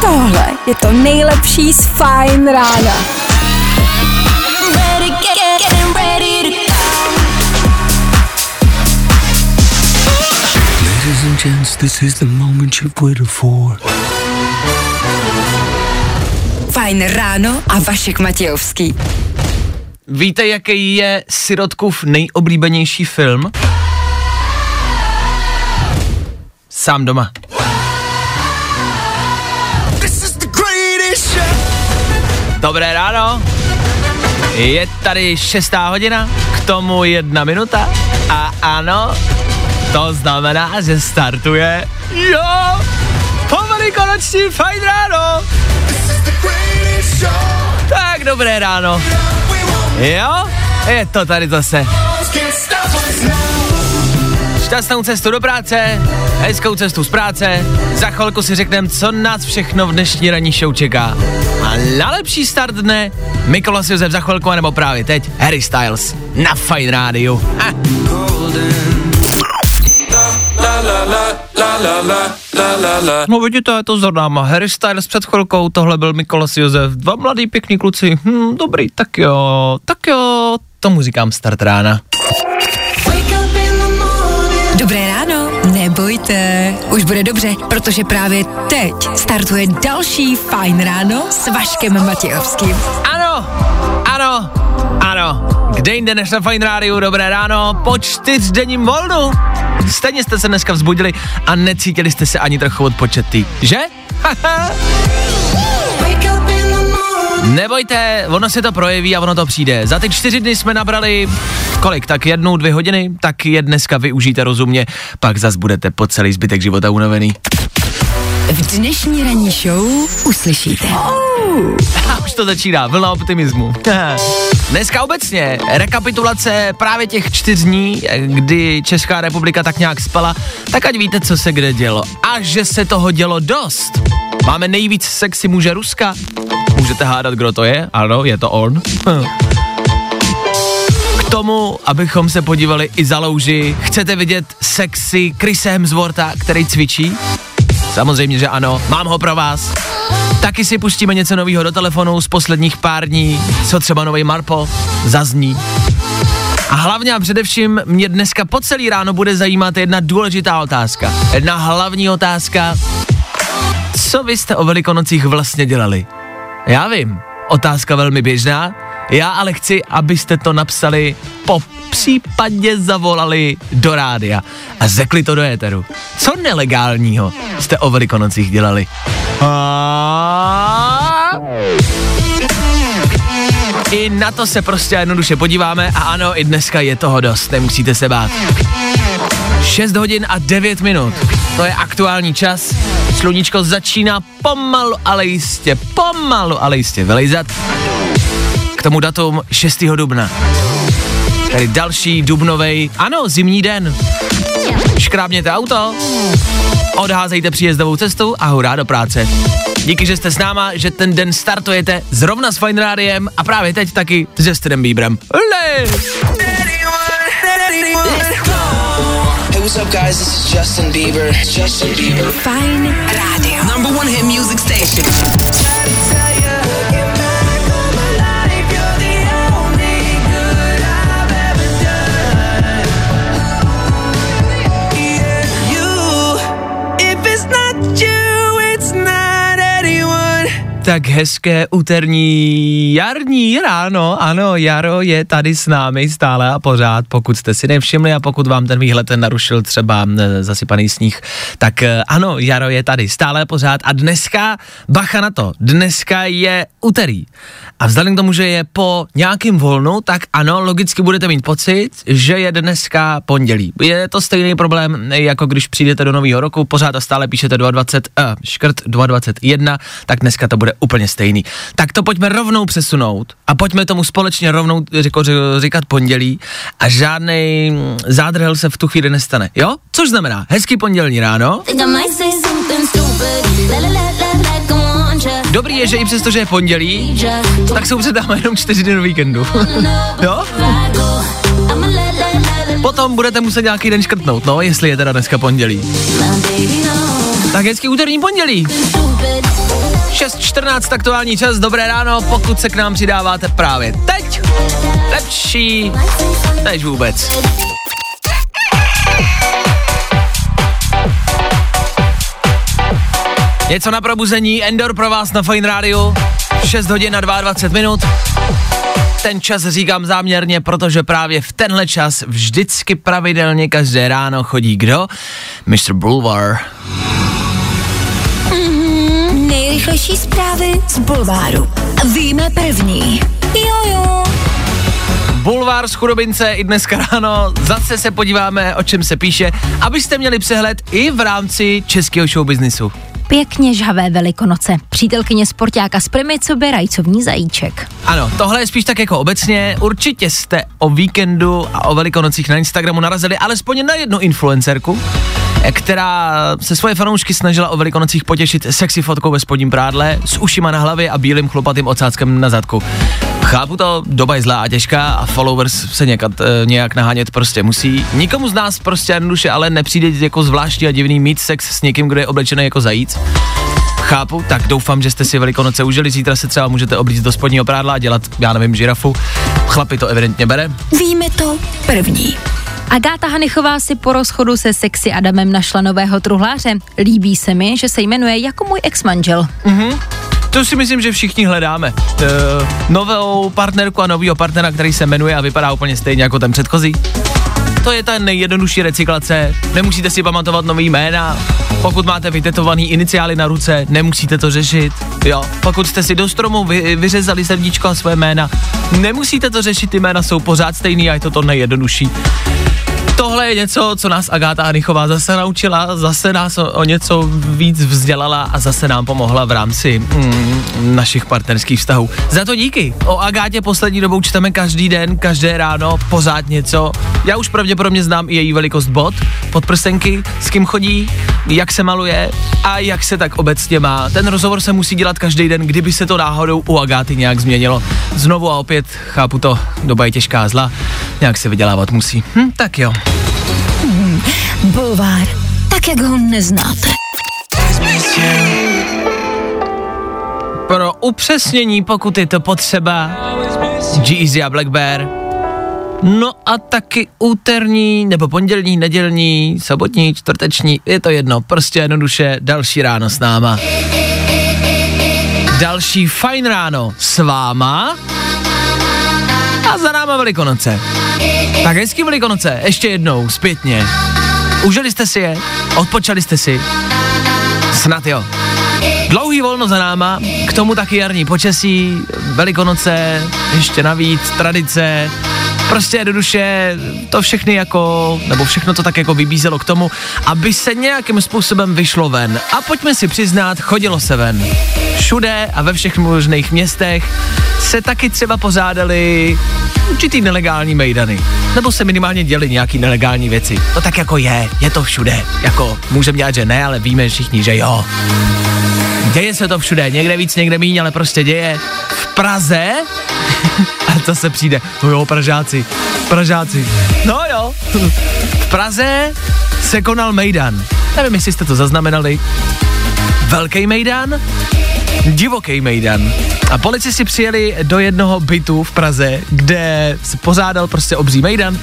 Tohle je to nejlepší z Fajn rána. Ladies and gents, this is the moment you've waited for. Fajn ráno a Vašek Matějovský. Víte, jaký je Sirotkův nejoblíbenější film? Sám doma. Dobré ráno, je tady 6:00, k tomu 1 minuta a ano, to znamená, že startuje, jo, velikonoční Fajn ráno. Tak dobré ráno, jo, je to tady zase. Šťastnou cestu do práce, hezkou cestu z práce, za chvilku si řekneme, co nás všechno v dnešní ranní show čeká. A na lepší start dne Mikolas Josef za chvilku, anebo právě teď Harry Styles na Fajn rádiu. No vidíte, je to za náma Harry Styles před chvilkou, tohle byl Mikolas Josef, dva mladý pěkný kluci, dobrý, tak jo, tomu říkám start rána. Dobré ráno, nebojte, už bude dobře, protože právě teď startuje další Fajn ráno s Vaškem Matějovským. Ano, kde jinde než na Fajn rádiu, dobré ráno, po 4denním volnu. Stejně jste se dneska vzbudili a necítili jste se ani trochu odpočetý, že? Nebojte, ono se to projeví a ono to přijde. Za ty 4 dny jsme nabrali kolik? Tak 1-2 hodiny? Tak je dneska využijte rozumně, pak zas budete po celý zbytek života unavený. V dnešní ranní show uslyšíte. A už to začíná, vlna optimismu. Dneska obecně rekapitulace právě těch 4 dní, kdy Česká republika tak nějak spala, tak ať víte, co se kde dělo. A že se toho dělo dost. Máme nejvíc sexy muže Ruska. Můžete hádat, kdo to je? Ano, je to on. K tomu, abychom se podívali i za louži, chcete vidět sexy Chris Hemswortha, který cvičí? Samozřejmě, že ano, mám ho pro vás. Taky si pustíme něco nového do telefonu z posledních pár dní, co třeba novej Marpo zazní. A hlavně a především mě dneska po celý ráno bude zajímat jedna důležitá otázka. Jedna hlavní otázka, co vy jste o Velikonocích vlastně dělali? Já vím, otázka velmi běžná, já ale chci, abyste to napsali, po případě zavolali do rádia a řekli to do éteru. Co nelegálního jste o Velikonocích dělali? I na to se prostě jednoduše podíváme a ano, i dneska je toho dost, nemusíte se bát. 6:09, to je aktuální čas, sluníčko začíná pomalu ale jistě vylejzat. K tomu datum 6. dubna, tady další dubnovej, ano, zimní den. Škrábněte auto, odházejte příjezdovou cestu a hurá do práce. Díky, že jste s náma, že ten den startujete zrovna s Fajn rádiem a právě teď taky s Justinem Bieberem. What's up, guys? This is Justin Bieber. It's Justin Bieber. Fajn rádio. Number one hit music station. Tak hezké úterní jarní ráno, ano, jaro je tady s námi stále a pořád, pokud jste si nevšimli a pokud vám ten výhled narušil třeba zasypaný sníh, tak ano, jaro je tady stále a pořád a dneska, bacha na to, dneska je úterý a vzhledem k tomu, že je po nějakým volnu, tak ano, logicky budete mít pocit, že je dneska pondělí. Je to stejný problém, jako když přijdete do nového roku, pořád a stále píšete 22/21, tak dneska to bude úplně stejný. Tak to pojďme rovnou přesunout a pojďme tomu společně rovnou říkat pondělí a žádnej zádrhel se v tu chvíli nestane, jo? Což znamená hezký pondělní ráno. Dobrý je, že i přesto, že je pondělí, tak jsou před námi jenom 4 dny do víkendu. Jo? Potom budete muset nějaký den škrtnout, no, jestli je teda dneska pondělí. Tak hezky úterní pondělí. 6:14 aktuální čas, dobré ráno, pokud se k nám přidáváte právě teď. Lepší než vůbec. Něco na probuzení, Endor pro vás na Fajn rádiu, 6:22. Ten čas říkám záměrně, protože právě v tenhle čas vždycky pravidelně každé ráno chodí kdo? Mr. Bulvar. Nejrychlejší zprávy z Bulváru. Víme první. Jojo. Bulvár z Chudobince i dneska ráno. Zase se podíváme, o čem se píše, abyste měli přehled i v rámci českého showbiznisu. Pěkně žhavé velikonoce. Přítelkyně sportáka z Primicoby, rajcovní zajíček. Ano, tohle je spíš tak jako obecně. Určitě jste o víkendu a o velikonocích na Instagramu narazili alespoň na jednu influencerku, která se svoje fanoušky snažila o velikonocích potěšit sexy fotkou ve spodním prádle, s ušima na hlavě a bílým chlupatým ocáckem na zadku. Chápu to, doba je zlá a těžká a followers se nějak nahánět prostě musí. Nikomu z nás prostě jednoduše ale nepřijde jako zvláštní a divný mít sex s někým, kdo je oblečený jako zajíc. Chápu, tak doufám, že jste si velikonoce užili, zítra se třeba můžete oblíct do spodního prádla a dělat, já nevím, žirafu. Chlapi to evidentně bere. Víme to první. Agáta Hanychová si po rozchodu se sexy Adamem našla nového truhláře. Líbí se mi, že se jmenuje jako můj ex-manžel. To si myslím, že všichni hledáme. Novou partnerku a novýho partnera, který se jmenuje a vypadá úplně stejně jako ten předchozí. To je ta nejjednodušší recyklace, nemusíte si pamatovat nový jména, pokud máte vytetovaný iniciály na ruce, nemusíte to řešit, jo. Pokud jste si do stromu vyřezali srdíčko a své jména, nemusíte to řešit, ty jména jsou pořád stejný a je to to nejjednodušší. Tohle je něco, co nás Agáta Hanychová zase naučila, zase nás o něco víc vzdělala a zase nám pomohla v rámci našich partnerských vztahů. Za to díky. O Agátě poslední dobou čteme každý den, každé ráno, pořád něco. Já už pravděpodobně znám i její velikost bot, podprsenky, s kým chodí, jak se maluje a jak se tak obecně má. Ten rozhovor se musí dělat každý den, kdyby se to náhodou u Agáty nějak změnilo. Znovu a opět, chápu to, doba je těžká zla, nějak se vydělávat musí. Tak jo. Bulvár, tak jak ho neznáte. Pro upřesnění, pokud je to potřeba, G-Eazy a Black Bear. No a taky úterní, nebo pondělní, nedělní, sobotní, čtvrteční, je to jedno, prostě jednoduše další ráno s náma. Další fajn ráno s váma. A za náma Velikonoce. Tak hezký Velikonoce, ještě jednou, zpětně. Užili jste si je, odpočali jste si, snad jo. Dlouhý volno za náma, k tomu taky jarní počasí, Velikonoce, ještě navíc, tradice, prostě jednoduše to všechny jako, nebo všechno to tak jako vybízelo k tomu, aby se nějakým způsobem vyšlo ven. A pojďme si přiznat, chodilo se ven. Všude a ve všech možných městech se taky třeba pořádaly určitý nelegální mejdany. Nebo se minimálně děly nějaký nelegální věci. To tak jako je to všude. Jako můžeme dělat, že ne, ale víme všichni, že jo. Děje se to všude, někde víc, někde míň, ale prostě děje. V Praze? A to se přijde, no jo, Pražáci. No jo, v Praze se konal mejdan. Nevím, jestli jste to zaznamenali. Velký mejdan, divoký mejdan. A policisté přijeli do jednoho bytu v Praze, kde se pořádal prostě obří mejdan.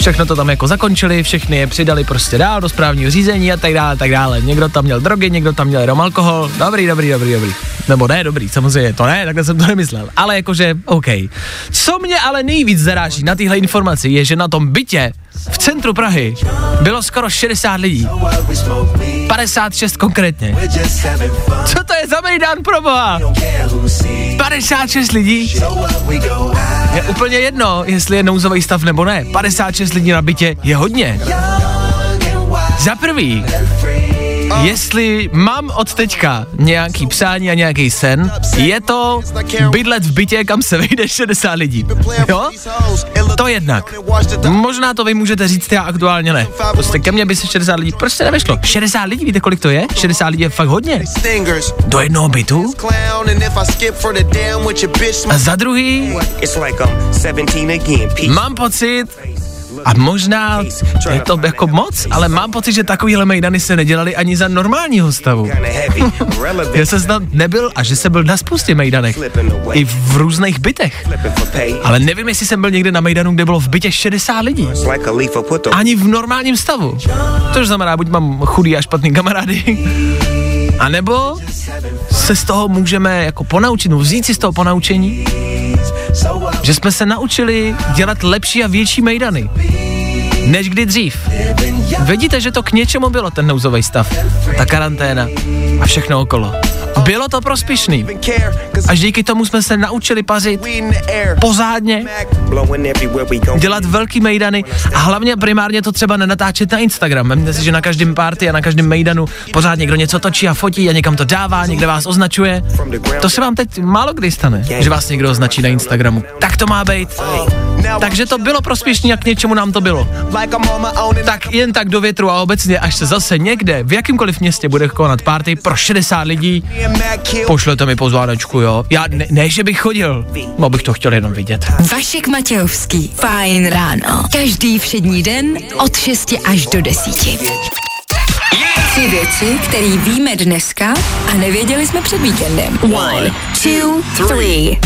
Všechno to tam jako zakončili, všechny je přidali prostě dál do správního řízení a tak dále. Někdo tam měl drogy, někdo tam měl jenom alkohol. Dobrý. Nebo ne, dobrý, samozřejmě to ne, takhle jsem to nemyslel. Ale jakože, OK. Co mě ale nejvíc zaráží na téhle informaci je, že na tom bytě v centru Prahy bylo skoro 60 lidí. 56 konkrétně. Co to je za mejdan, proboha? 56 lidí? Je úplně jedno, jestli je nouzový stav nebo ne. 56 lidí na bytě je hodně. Za prvý, jestli mám od teďka nějaký přání a nějaký sen, je to bydlet v bytě, kam se vejde 60 lidí. Jo? To jednak. Možná to vy můžete říct, já aktuálně ne. Prostě ke mně by se 60 lidí prostě nevešlo. 60 lidí, víte kolik to je? 60 lidí je fakt hodně. Do jednoho bytu? A za druhý, mám pocit, A možná je to jako moc, ale mám pocit, že takovýhle mejdany se nedělali ani za normálního stavu. Já jsem snad nebyl a že jsem byl na spoustě mejdanech. I v různých bytech. Ale nevím, jestli jsem byl někde na mejdanu, kde bylo v bytě 60 lidí. Ani v normálním stavu. Což znamená, buď mám chudý a špatný kamarády, anebo se z toho můžeme jako ponaučit, vzít si z toho ponaučení, že jsme se naučili dělat lepší a větší mejdany, než kdy dřív. Vidíte, že to k něčemu bylo, ten nouzový stav, ta karanténa a všechno okolo. Bylo to prospěšný. Až díky tomu jsme se naučili pařit pořádně, dělat velký mejdany a hlavně primárně to třeba nenatáčet na Instagram. Vemte si, že na každém party a na každém mejdanu pořád někdo něco točí a fotí a někam to dává, někde vás označuje. To se vám teď málo kdy stane, že vás někdo označí na Instagramu. Tak to má být. Takže to bylo prospěšný a k něčemu nám to bylo. Tak jen tak do větru a obecně, až se zase někde v jakýmkoliv městě bude konat party pro 60 lidí, pošlete mi pozvánečku, jo. Já ne, že bych chodil, no bych to chtěl jenom vidět. Vašek Matějovský, Fajn ráno. Každý všední den od 6 až do 10. Tři věci, které víme dneska a nevěděli jsme před víkendem. 1, 2, 3.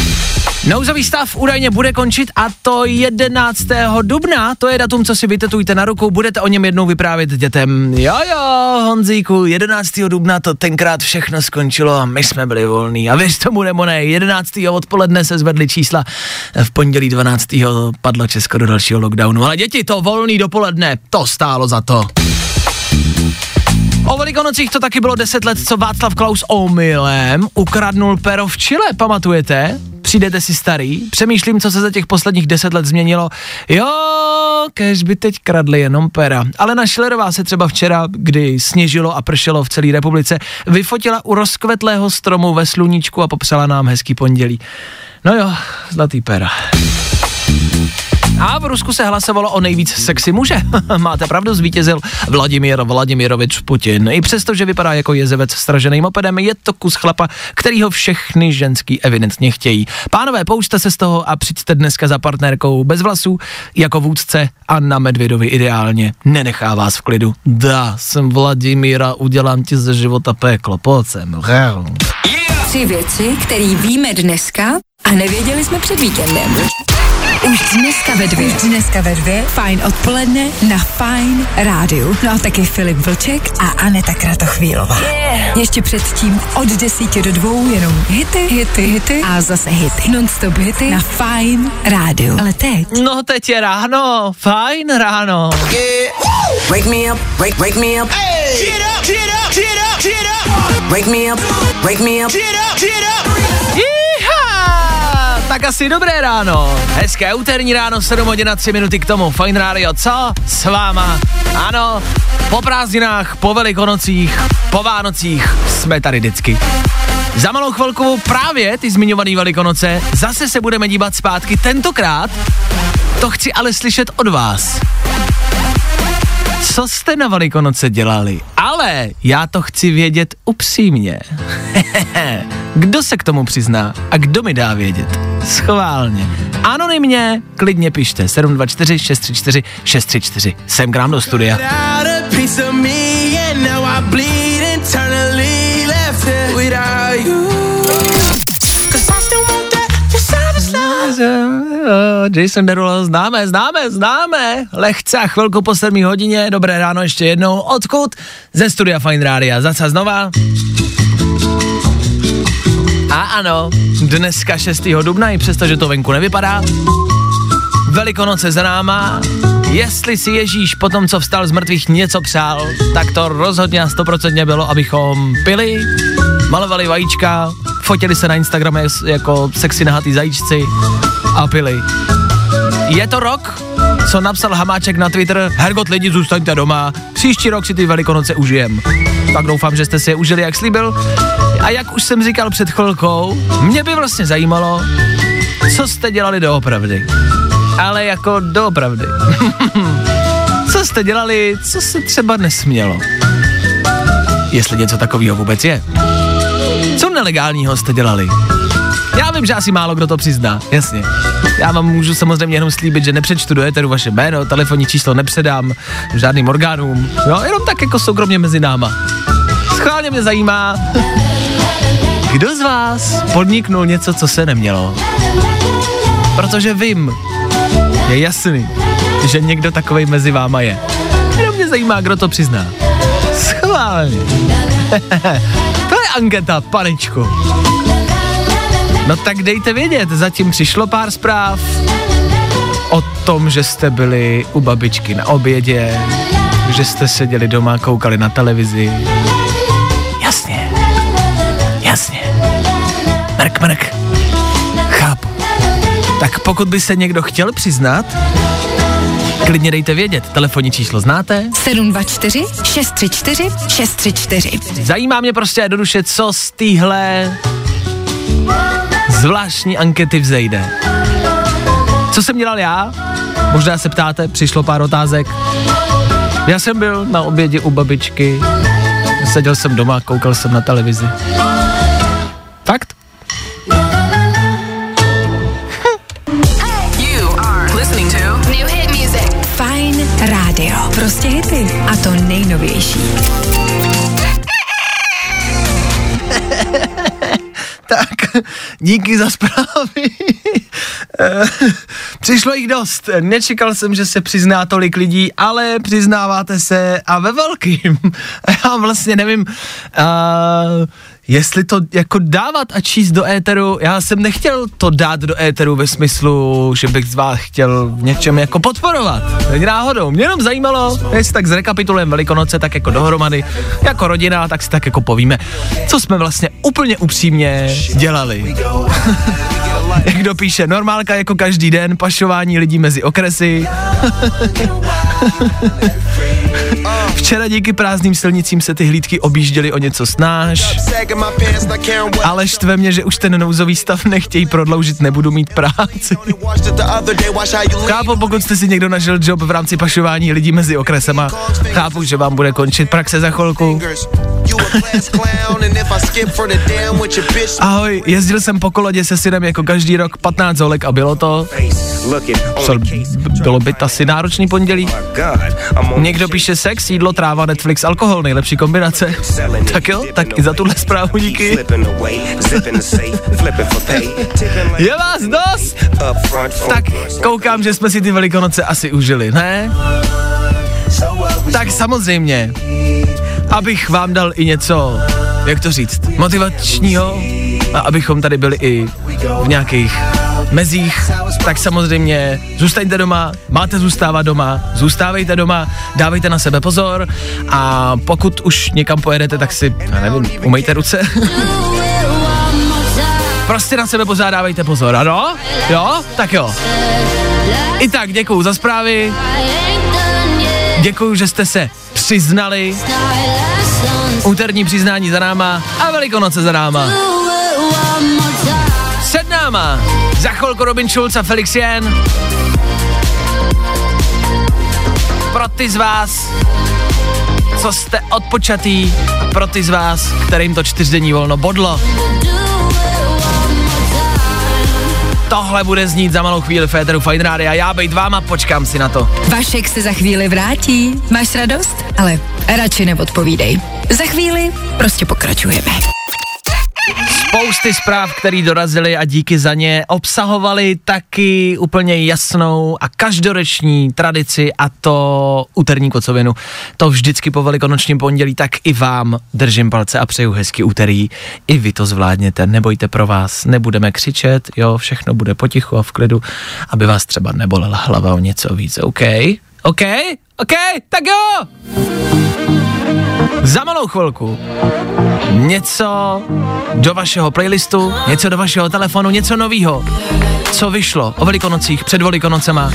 Nouzový stav údajně bude končit a to 11. dubna, to je datum, co si vytetujte na ruku, budete o něm jednou vyprávět dětem. Jo, Honzíku, 11. dubna to tenkrát všechno skončilo a my jsme byli volní. A věř tomu nebo ne, 11. odpoledne se zvedly čísla, v pondělí 12. padlo Česko do dalšího lockdownu. Ale děti, to volný dopoledne, to stálo za to. O Velikonocích to taky bylo 10 let, co Václav Klaus omylem ukradnul pero v Chile, pamatujete? Přijdete si starý, přemýšlím, co se za těch posledních 10 let změnilo. Jo, kež by teď kradli jenom pera. Alena Schlerová se třeba včera, kdy sněžilo a pršelo v celé republice, vyfotila u rozkvetlého stromu ve sluníčku a popsala nám hezký pondělí. No jo, zlatý pera. A v Rusku se hlasovalo o nejvíc sexy muže. Máte pravdu, zvítězil Vladimírovič Putin. I přesto, že vypadá jako jezevec stražený mopedem, je to kus chlapa, kterýho všechny ženský evidentně chtějí. Pánové, poučte se z toho a přijďte dneska za partnerkou bez vlasů, jako vůdce a na Medvedovi ideálně. Nenechá vás v klidu. Dá, jsem Vladimíra, udělám ti ze života peklo. Pojď sem. Tři věci, které víme dneska a nevěděli jsme před víkendem. Už dneska ve dvě. Fajn odpoledne na Fajn rádiu. No a taky Filip Vlček a Aneta Kratochvílová. Yeah. Ještě předtím od 10 do 2 jenom hity a zase hity. Non-stop hity na Fajn rádiu. Ale teď. No teď je ráno. Fajn ráno. Yeah. Wake me up. Hey. Get up. Wake me up. Get up. Tak asi dobré ráno. Hezké úterní ráno, 7:03 k tomu. Fajn rádio, co? S váma. Ano, po prázdninách, po Velikonocích, po Vánocích jsme tady vždycky. Za malou chvilku právě ty zmiňované Velikonoce zase se budeme dívat zpátky. Tentokrát to chci ale slyšet od vás. Co jste na Velikonoce dělali? Ale já to chci vědět upřímně. Kdo se k tomu přizná a kdo mi dá vědět? Schválně. Anonymně, klidně pište. 724 634 634. Sem k nám do studia. Jason Derulo, známe. Lehce a chvilku po 7 hodině. Dobré ráno ještě jednou. Odkud? Ze studia Fajn rádia. Zase znova. A ano, dneska 6. dubna, i přestože to venku nevypadá. Velikonoce za náma. Jestli si Ježíš po tom, co vstal z mrtvých, něco přál, tak to rozhodně a 100% bylo, abychom pili, malovali vajíčka, fotili se na Instagramu jako sexy nahatý zajíčci a pili. Je to rok, co napsal Hamáček na Twitter: hergot lidi, zůstaňte doma, příští rok si ty Velikonoce užijem. Tak doufám, že jste si je užili, jak slíbil. A jak už jsem říkal před chvilkou, mě by vlastně zajímalo, co jste dělali doopravdy. Ale jako doopravdy. Co jste dělali, co se třeba nesmělo. Jestli něco takového vůbec je. Co nelegálního jste dělali? Já vím, že asi málo kdo to přizná, jasně. Já vám můžu samozřejmě jenom slíbit, že nepřečtu do éteru vaše jméno, telefonní číslo nepředám žádným orgánům, jo, jenom tak jako soukromně mezi náma. Schválně mě zajímá, kdo z vás podniknul něco, co se nemělo? Protože vím, je jasný, že někdo takovej mezi váma je. Jenom mě zajímá, kdo to přizná. Schválně. To je anketa, panečku. No tak dejte vědět, zatím přišlo pár zpráv o tom, že jste byli u babičky na obědě, že jste seděli doma, koukali na televizi. Jasně, jasně. Mrk. Chápu. Tak pokud by se někdo chtěl přiznat, klidně dejte vědět, telefonní číslo znáte? 724 634 634. Zajímá mě prostě jednoduše, co z téhle zvláštní ankety vzejde. Co jsem dělal já? Možná se ptáte, přišlo pár otázek. Já jsem byl na obědě u babičky, seděl jsem doma, koukal jsem na televizi. Fakt? Fajn rádio. Prostě hity. A to nejnovější. Tak, díky za zprávy. Přišlo jich dost. Nečekal jsem, že se přizná tolik lidí, ale přiznáváte se a ve velkým. Já vlastně nevím, jestli to jako dávat a číst do éteru. Já jsem nechtěl to dát do éteru ve smyslu, že bych z vás chtěl v něčem jako podporovat. Není náhodou. Mě jenom zajímalo, jestli tak zrekapitulujeme Velikonoce, tak jako dohromady, jako rodina, tak si tak jako povíme, co jsme vlastně úplně upřímně dělali. Někdo píše, normálka jako každý den, pašování lidí mezi okresy. Včera díky prázdným silnicím se ty hlídky objížděly o něco snáš. Ale štve mě, že už ten nouzový stav nechtějí prodloužit, nebudu mít práci. Chápu, pokud jste si někdo našel job v rámci pašování lidí mezi okresama, chápu, že vám bude končit praxe za chvilku. Ahoj, jezdil jsem po kolodě se synem jako každý rok 15 holek a bylo to. Bylo by asi náročný pondělí. Někdo píše sex, jídlo, tráva, Netflix, alkohol, nejlepší kombinace. Tak jo, tak i za tuhle zprávu díky. Je vás dost? Tak koukám, že jsme si ty Velikonoce asi užili, ne? Tak samozřejmě, abych vám dal i něco, jak to říct, motivačního, a abychom tady byli i v nějakých mezích, tak samozřejmě zůstaňte doma, máte zůstávat doma, zůstávejte doma, dávejte na sebe pozor a pokud už někam pojedete, tak si, já nevím, umyjte ruce. Prostě na sebe pořád dávejte pozor, ano? Jo? Tak jo. I tak děkuju za zprávy, děkuju, že jste se přiznali, úterní přiznání za náma a Velikonoce za náma. Před náma za chvilku Robin Schulz a Felix Jaehn. Pro ty z vás, co jste odpočatý, a pro ty z vás, kterým to čtyřdenní volno bodlo. Tohle bude znít za malou chvíli Féteru Fajn Rády a já bejt váma, počkám si na to. Vašek se za chvíli vrátí. Máš radost? Ale radši neodpovídej. Za chvíli prostě pokračujeme. Spousty zpráv, které dorazily a díky za ně, obsahovaly taky úplně jasnou a každoroční tradici, a to úterní kocovinu. To vždycky po velikonočním pondělí, tak i vám držím palce a přeju hezký úterý. I vy to zvládněte, nebojte, pro vás nebudeme křičet, jo, všechno bude potichu a v klidu, aby vás třeba nebolela hlava o něco víc, OK, tak jo! Za malou chvilku něco do vašeho playlistu, něco do vašeho telefonu, něco novýho, co vyšlo o Velikonocích, před Velikonocema.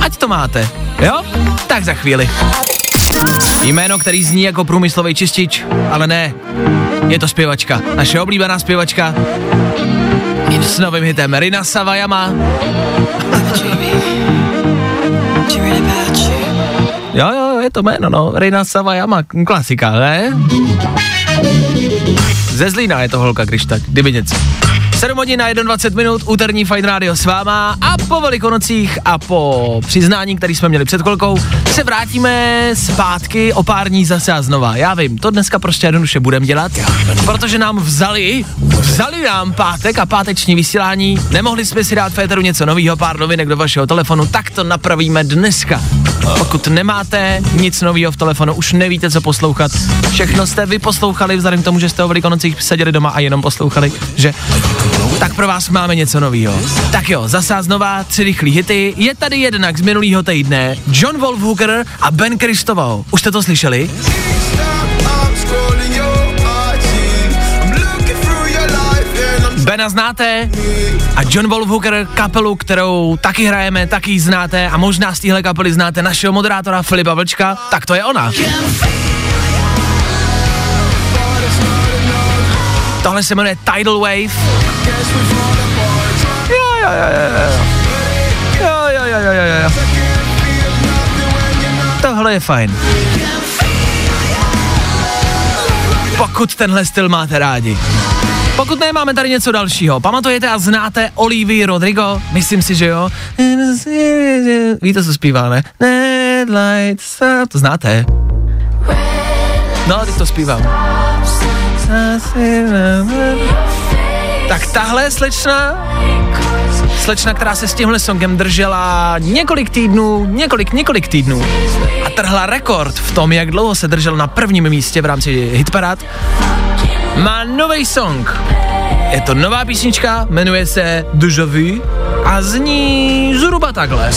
Ať to máte, jo? Tak za chvíli. Jméno, který zní jako průmyslový čistič, ale ne, je to zpěvačka, naše oblíbená zpěvačka s novým hitem Rina Savajama. Jo, je to jméno, no. Rina Savajama, klasika, ne? Ze Zlína je to holka, když tak, kdyby něco. 7:21, úterní Fajn Rádio s váma a po Velikonocích a po přiznání, který jsme měli před kolkou, se vrátíme zpátky o pár dní zase a znova. Já vím, to dneska prostě jednoduše budeme dělat, protože nám vzali nám pátek a páteční vysílání. Nemohli jsme si dát féteru něco novýho, pár novinek do vašeho telefonu, tak to napravíme dneska. Pokud nemáte nic novýho v telefonu, už nevíte, co poslouchat. Všechno jste vyposlouchali vzhledem k tomu, že jste o Velikonocích seděli doma a jenom poslouchali, že tak pro vás máme něco novýho. Tak jo, zase znova 3 rychlý hity. Je tady jednak z minulýho týdne John Wolfhooker a Ben Kristoval. Už jste to slyšeli? Bena znáte a John Wolfhooker, kapelu, kterou taky hrajeme, taky ji znáte a možná z téhle kapely znáte našeho moderátora Filipa Vlčka, tak to je ona. Tohle se jmenuje Tidal Wave. Jo. Tohle je fajn. Pokud tenhle styl máte rádi. Pokud ne, máme tady něco dalšího. Pamatujete a znáte Olivia Rodrigo? Myslím si, že jo. Víte, co zpívá, ne? To znáte. No, teď to zpívám. Tak tahle slečna, která se s tímhle songem držela několik týdnů a trhla rekord v tom, jak dlouho se držel na prvním místě v rámci hitparád, má nový song. Je to nová písnička, jmenuje se Déjà Vu a zní zhruba takhle.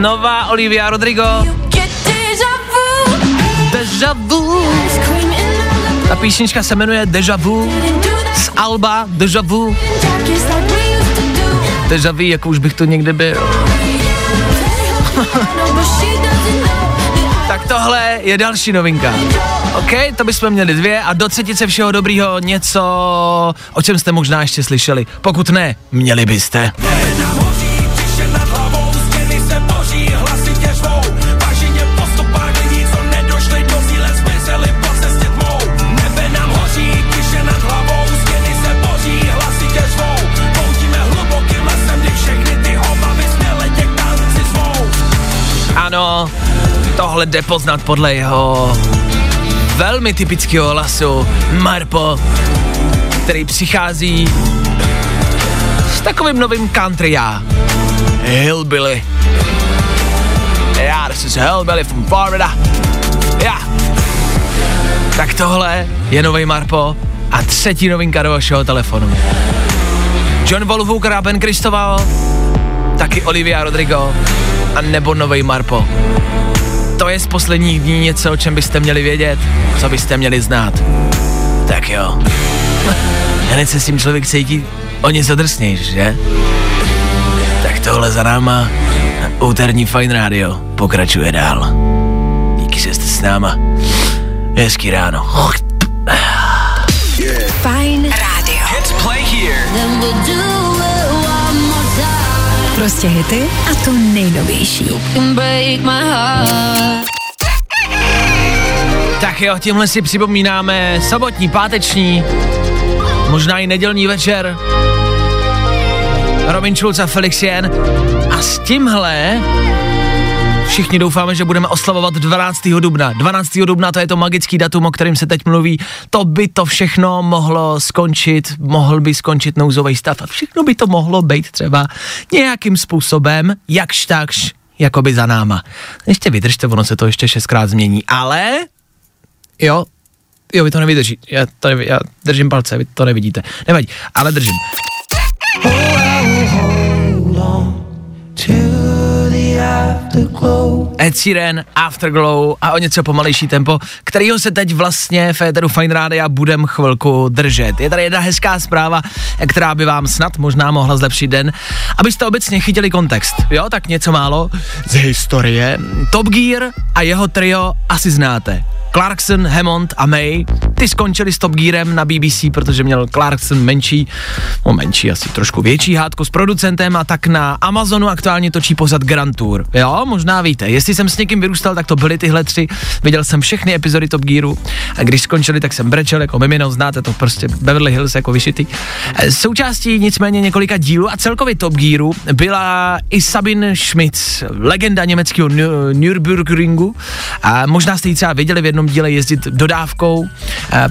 Nová Olivia Rodrigo. Déjà Vu. Ta písnička se jmenuje Déjà Vu. Z alba Déjà Vu. Déjà Vu, jako už bych tu někde byl. Tak tohle je další novinka. OK, to bychom měli 2 a do 30 všeho dobrýho něco, o čem jste možná ještě slyšeli. Pokud ne, měli byste. Ano, tohle jde poznat podle jeho velmi typického hlasu Marpo, který přichází s takovým novým country hillbilly. Já, this is hillbilly from Florida. Já. Tak tohle je nový Marpo a třetí novinka do vašeho telefonu. John Wolfhooker a Ben Kristoval, taky Olivia Rodrigo a nebo novej Marpo. To je z posledních dní něco, o čem byste měli vědět, co byste měli znát. Tak jo. Hned se s tím člověk cítí o něco drsnější, že? Tak tohle za náma. Úterní Fajn Rádio pokračuje dál. Díky, že jste s náma. Hezký ráno. Fajn Rádio. Hits play here. Prostě hity a to nejnovější. Tak jo, tímhle si připomínáme sobotní, páteční, možná i nedělní večer. Robin Schulz a Felix Jaehn. A s tímhle všichni doufáme, že budeme oslavovat 12. dubna. 12. dubna, to je to magický datum, o kterém se teď mluví. To by to všechno mohlo skončit, mohl by skončit nouzový stav a všechno by to mohlo být třeba nějakým způsobem, jakž takž, jako by za náma. Ještě vydržte, ono se to ještě 6krát změní, ale jo, vy to nevydržíte, já držím palce, vy to nevidíte, nevadí, ale držím. Ed Sheeran, Afterglow a o něco pomalejší tempo, kterýho se teď vlastně v éteru Fine Rádia budem chvilku držet. Je tady jedna hezká zpráva, která by vám snad možná mohla zlepšit den, abyste obecně chytili kontext. Jo, tak něco málo z historie. Top Gear a jeho trio asi znáte. Clarkson, Hammond a May, ty skončili s Top Gearem na BBC, protože měl Clarkson menší, asi trošku větší hádku s producentem a tak na Amazonu aktuálně točí pořad Grand Tour. Jo, možná víte, jestli jsem s někým vyrůstal, tak to byly tyhle tři, viděl jsem všechny epizody Top Gearu a když skončili, tak jsem brečel jako mimino, znáte to prostě, Beverly Hills jako vyšitý. Součástí nicméně několika dílů a celkově Top Gearu byla i Sabine Schmitz, legenda německého Nürburgringu a možná jste ji třeba viděli v jednom díle jezdit dodávkou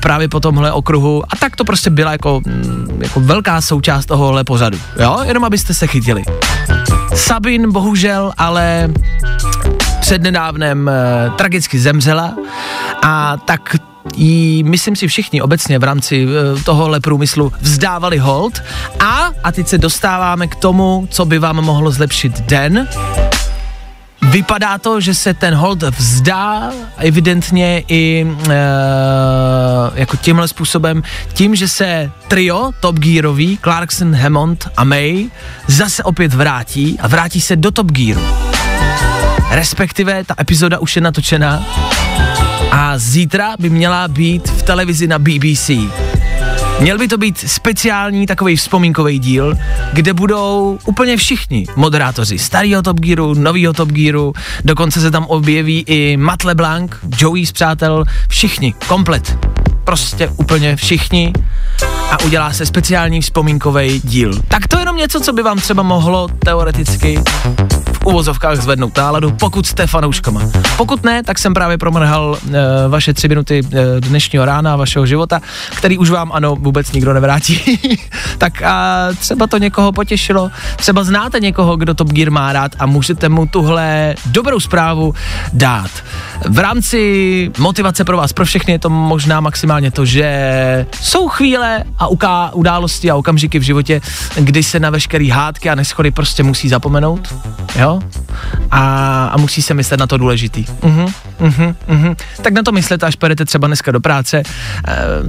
právě po tomhle okruhu a tak to prostě byla jako velká součást tohohle pořadu, jo, jenom abyste se chytili. Sabine bohužel ale přednedávnem tragicky zemřela a tak i myslím si všichni obecně v rámci tohohle průmyslu vzdávali hold a teď se dostáváme k tomu, co by vám mohlo zlepšit den. Vypadá to, že se ten hold vzdá evidentně i jako tímhle způsobem, tím, že se trio Top Gearový, Clarkson, Hammond a May zase opět vrátí a vrátí se do Top Gearu. Respektive ta epizoda už je natočená a zítra by měla být v televizi na BBC. Měl by to být speciální takový vzpomínkový díl, kde budou úplně všichni moderátoři starého Top Gearu, nového Top Gearu, dokonce se tam objeví i Matt LeBlanc, Joey z Přátel, všichni, komplet, prostě úplně všichni a udělá se speciální vzpomínkový díl. Tak to je jenom něco, co by vám třeba mohlo teoreticky v uvozovkách zvednout náladu, pokud jste fanouškama. Pokud ne, tak jsem právě promrhal vaše 3 minuty dnešního rána vašeho života, který už vám ano vůbec nikdo nevrátí. Tak a třeba to někoho potěšilo, třeba znáte někoho, kdo Top Gear má rád a můžete mu tuhle dobrou zprávu dát. V rámci motivace pro vás, pro všechny je to možná maximálně to, že jsou chvíle a události a okamžiky v životě, kdy se na veškerý hádky a neschody prostě musí zapomenout, jo? A musí se myslet na to důležitý. Tak na to myslete, až půjdete třeba dneska do práce,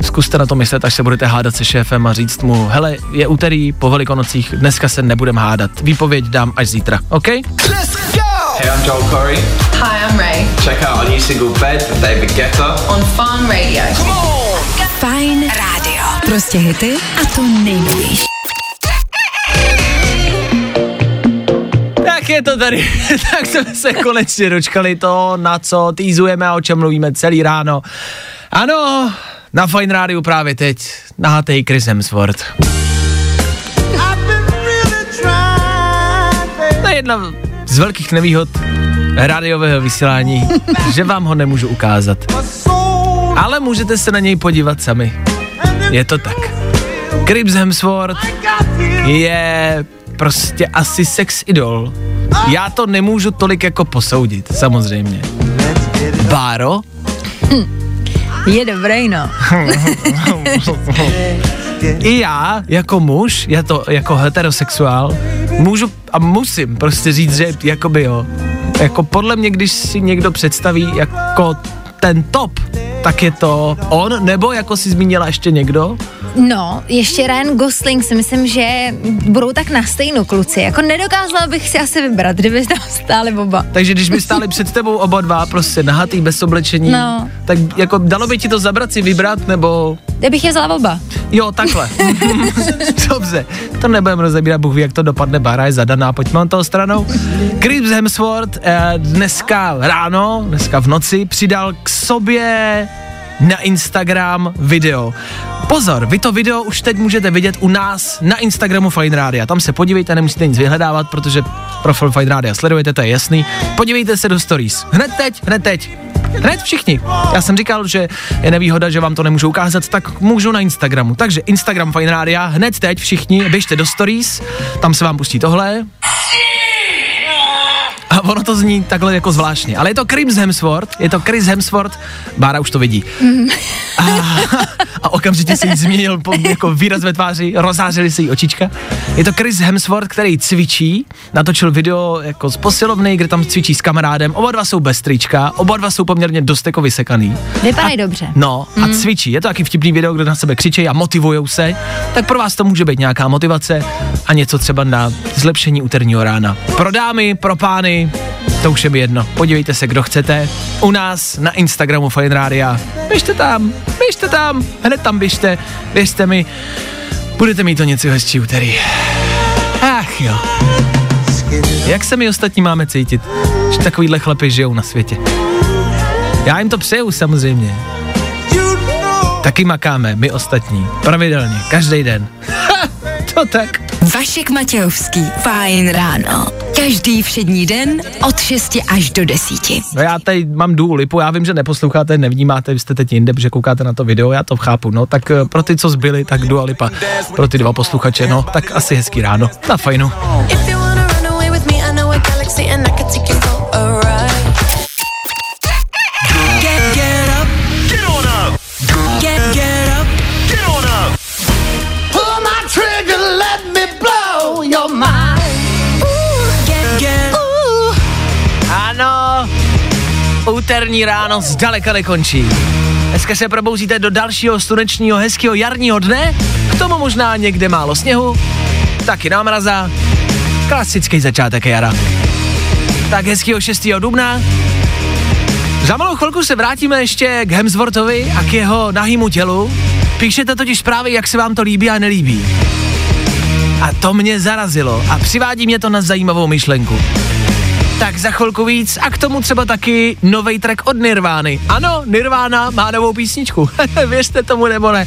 zkuste na to myslet, až se budete hádat se šéfem a říct mu, hele, je úterý, po Velikonocích, dneska se nebudem hádat. Výpověď dám až zítra, OK? Let's go! Hey, I'm Joel Corey. Hi, I'm Ray. Check out our new single Bed with David Guetta on Fun Radio. Come on! Fine Radio. Prostě hity a to nejnovější. Tak je to tady, tak jsme se konečně dočkali to, na co týzujeme a o čem mluvíme celý ráno. Ano, na Fine Radio právě teď nahatej Chris Hemsworth. To je jedna z velkých nevýhod rádiového vysílání, že vám ho nemůžu ukázat. Ale můžete se na něj podívat sami. Je to tak. Chris Hemsworth je prostě asi sex idol. Já to nemůžu tolik jako posoudit, samozřejmě. Báro? Je dobrý, no. I já, jako muž, já to jako heterosexuál, můžu a musím prostě říct, že jakoby jo. Jako podle mě, když si někdo představí jako ten top, tak je to on, nebo jako si zmínila ještě někdo? No, ještě Ryan Gosling, si myslím, že budou tak na stejnou kluci, jako nedokázala bych si asi vybrat, kdyby tam stáli oba. Takže když by stáli před tebou oba dva, prostě nahatý, bez oblečení, no. Tak jako dalo by ti to zabrat si vybrat, nebo... Já bych je vzala oba. Jo, takhle. Dobře, to nebudeme rozebírat, Bůh ví, jak to dopadne, Bára je zadaná, pojďme on toho stranou. Chris Hemsworth dneska ráno, dneska v noci, přidal k sobě na Instagram video. Pozor, vy to video už teď můžete vidět u nás na Instagramu Fine Rádia. Tam se podívejte, nemusíte nic vyhledávat, protože profil Fine Rádia sledujete, to je jasný. Podívejte se do stories. Hned teď. Hned všichni. Já jsem říkal, že je nevýhoda, že vám to nemůžu ukázat, tak můžu na Instagramu. Takže Instagram Fine Rádia, hned teď všichni, běžte do stories, tam se vám pustí tohle. A ono to zní takhle jako zvláštně, ale je to Chris Hemsworth, Bára už to vidí. A, a okamžitě se jí změnil jako výraz ve tváři, rozářily se jí očička. Je to Chris Hemsworth, který cvičí, natočil video jako z posilovny, kde tam cvičí s kamarádem, oba dva jsou bez trička, oba dva jsou poměrně dost jako vysekaný. Vypadají dobře. No a cvičí, je to taky vtipný video, kde na sebe křičejí a motivujou se, tak pro vás to může být nějaká motivace a něco třeba na zlepšení úterního rána. Pro dámy, pro pány, to už je mi jedno. Podívejte se, kdo chcete. U nás na Instagramu Fajn Rádia. Běžte tam, hned tam běžte. Věřte mi, budete mít to něco hezčí úterý. Ach jo. Jak se my ostatní máme cítit, že takovýhle chlapy žijou na světě? Já jim to přeju samozřejmě. Taky makáme, my ostatní. Pravidelně, každý den. To tak. Vašek Matějovský, Fajn ráno. Každý všední den od 6 až do 10. No já tady mám dů lipu, já vím, že neposloucháte, nevnímáte, vy jste teď jinde, že koukáte na to video, já to chápu, no, tak pro ty, co zbyli, tak Dua Lipa, pro ty dva posluchače, no, tak asi hezký ráno, na Fajnu. Úterní ráno zdaleka nekončí. Dneska se probouzíte do dalšího slunečního, hezkého jarního dne. K tomu možná někde málo sněhu, taky námraza. Klasický začátek jara. Tak hezkého 6. dubna. Za malou chvilku se vrátíme ještě k Hemsworthovi a k jeho nahému tělu. Píšete totiž zprávy, jak se vám to líbí a nelíbí. A to mě zarazilo a přivádí mě to na zajímavou myšlenku. Tak za chvilku víc a k tomu třeba taky novej track od Nirvány. Ano, Nirvana má novou písničku, věřte tomu nebo ne.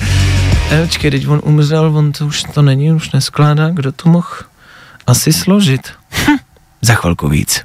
Počkej, teď on umřel, on to už to není, už neskládá, kdo to mohl asi složit. Za chvilku víc.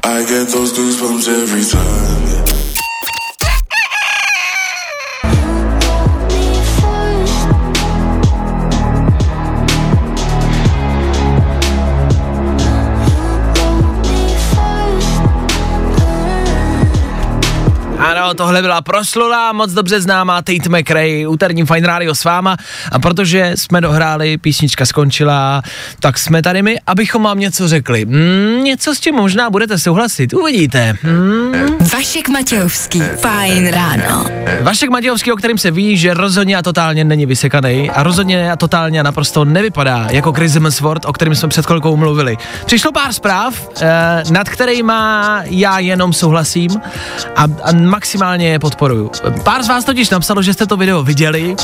Ano, tohle byla proslulá, moc dobře známá Tate McRae, úterní Fajn Rádio s váma, a protože jsme dohráli, písnička skončila, tak jsme tady my, abychom vám něco řekli. Něco, s čím možná budete souhlasit, uvidíte. Vašek Matějovský, Fajn ráno. Vašek Matějovský, o kterém se ví, že rozhodně a totálně není vysekaný a rozhodně a totálně a naprosto nevypadá jako Chris Hemsworth, o kterém jsme před chvilkou mluvili. Přišlo pár zpráv, nad kterýma já jenom souhlasím a maximálně je podporuju. Pár z vás totiž napsalo, že jste to video viděli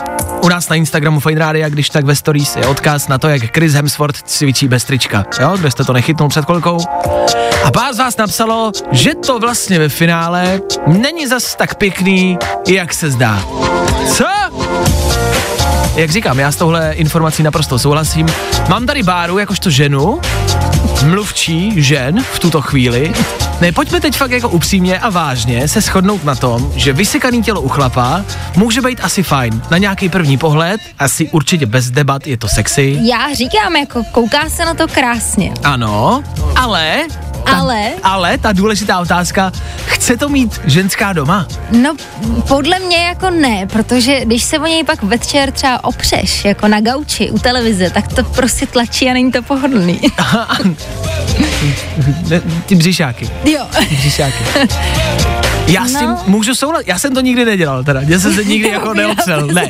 u nás na Instagramu Fajn Rádia, když tak ve stories je odkaz na to, jak Chris Hemsworth cvičí bez trička, jo, kde jste to nechytnul před chvilkou. A pár z vás napsalo, že to vlastně ve finále není zas tak pěkný, jak se zdá. Co? Jak říkám, já s touhle informací naprosto souhlasím. Mám tady Báru jakožto ženu, mluvčí žen v tuto chvíli. Ne, pojďme teď fakt jako upřímně a vážně se shodnout na tom, že vysekaný tělo u chlapa může být asi fajn. Na nějaký první pohled, asi určitě bez debat, je to sexy. Já říkám, jako kouká se na to krásně. Ano, ale ta důležitá otázka, chce to mít ženská doma? No, podle mě jako ne, protože když se o něj pak večer třeba opřeš, jako na gauči, u televize, tak to prostě tlačí a není to pohodlný. Ty břišáky. Jo. Ty břišáky. Já s tím můžu souhlasit, já jsem to nikdy nedělal teda, já jsem se nikdy jako neopřel, ne.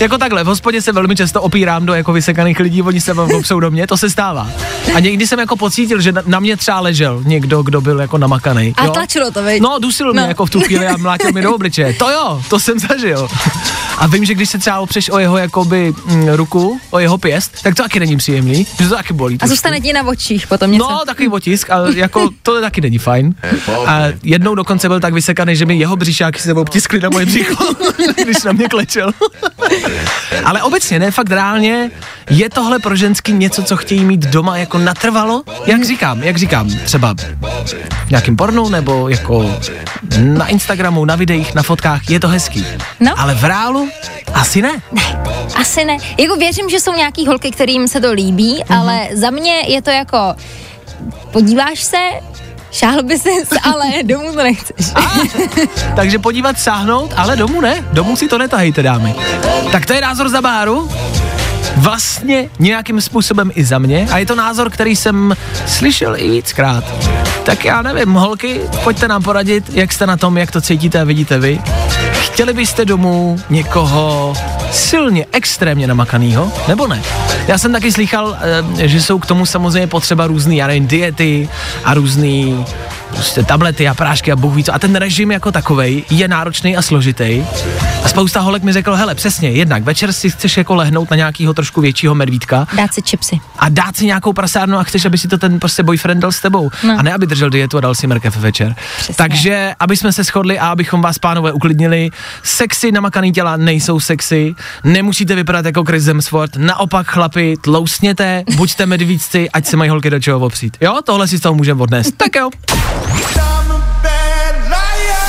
Jako takhle, v hospodě se velmi často opírám do jako vysekaných lidí, oni se opřou do mě, to se stává. A někdy jsem jako pocítil, že na mě třeba ležel někdo, kdo byl jako namakaný. A tlačilo to, veď? No, dusil mě jako v tu chvíli a mlátil mi do obličeje, to jo, to jsem zažil. A vím, že když se třeba opřeš o jeho jakoby ruku, o jeho pěst, tak to taky není příjemný, že to taky bolí. A zůstane ti na očích potom něco. No, takový otisk, ale jako to taky není fajn. A jednou dokonce byl tak vysekaný, že mi jeho břišáky se obtiskly na moje břicho, když na mě klečel. Ale obecně, ne, fakt reálně, je tohle pro ženský něco, co chtějí mít doma jako natrvalo? Jak říkám, třeba nějakým pornu, nebo jako na Instagramu, na videích, na fotkách, je to hezký. No. Ale v reálu asi ne. Asi ne. Jako věřím, že jsou nějaký holky, kterým se to líbí, ale za mě je to jako podíváš se, Šáhl by ses, ale domů to nechceš. Takže podívat, sáhnout, ale domů ne. Domů si to netahejte, dámy. Tak to je názor za Báru. Vlastně nějakým způsobem i za mě. A je to názor, který jsem slyšel i víckrát. Tak já nevím, holky, pojďte nám poradit, jak jste na tom, jak to cítíte a vidíte vy. Chtěli byste domů někoho silně, extrémně namakanýho, nebo ne? Já jsem taky slychal, že jsou k tomu samozřejmě potřeba různý, já nevím, diety a různý prostě tablety a prášky a bůh ví co. A ten režim jako takovej je náročný a složitý. A spousta holek mi řeklo, hele, přesně, jednak večer si chceš jako lehnout na nějakýho trošku většího medvídka. Dát si chipsy. A dát si nějakou prasárnu a chceš, aby si to ten prostě boyfriend dal s tebou. No. A ne, aby držel dietu a dal si mrkev večer. Přesně. Takže, aby jsme se shodli a abychom vás, pánové, uklidnili, sexy namakaný těla nejsou sexy, nemusíte vypadat jako Chris Hemsworth, naopak chlapi, tlousněte, buďte medvídci, ať se mají holky do čeho opřít. Jo, tohle si z toho můžeme odnést. Tak jo.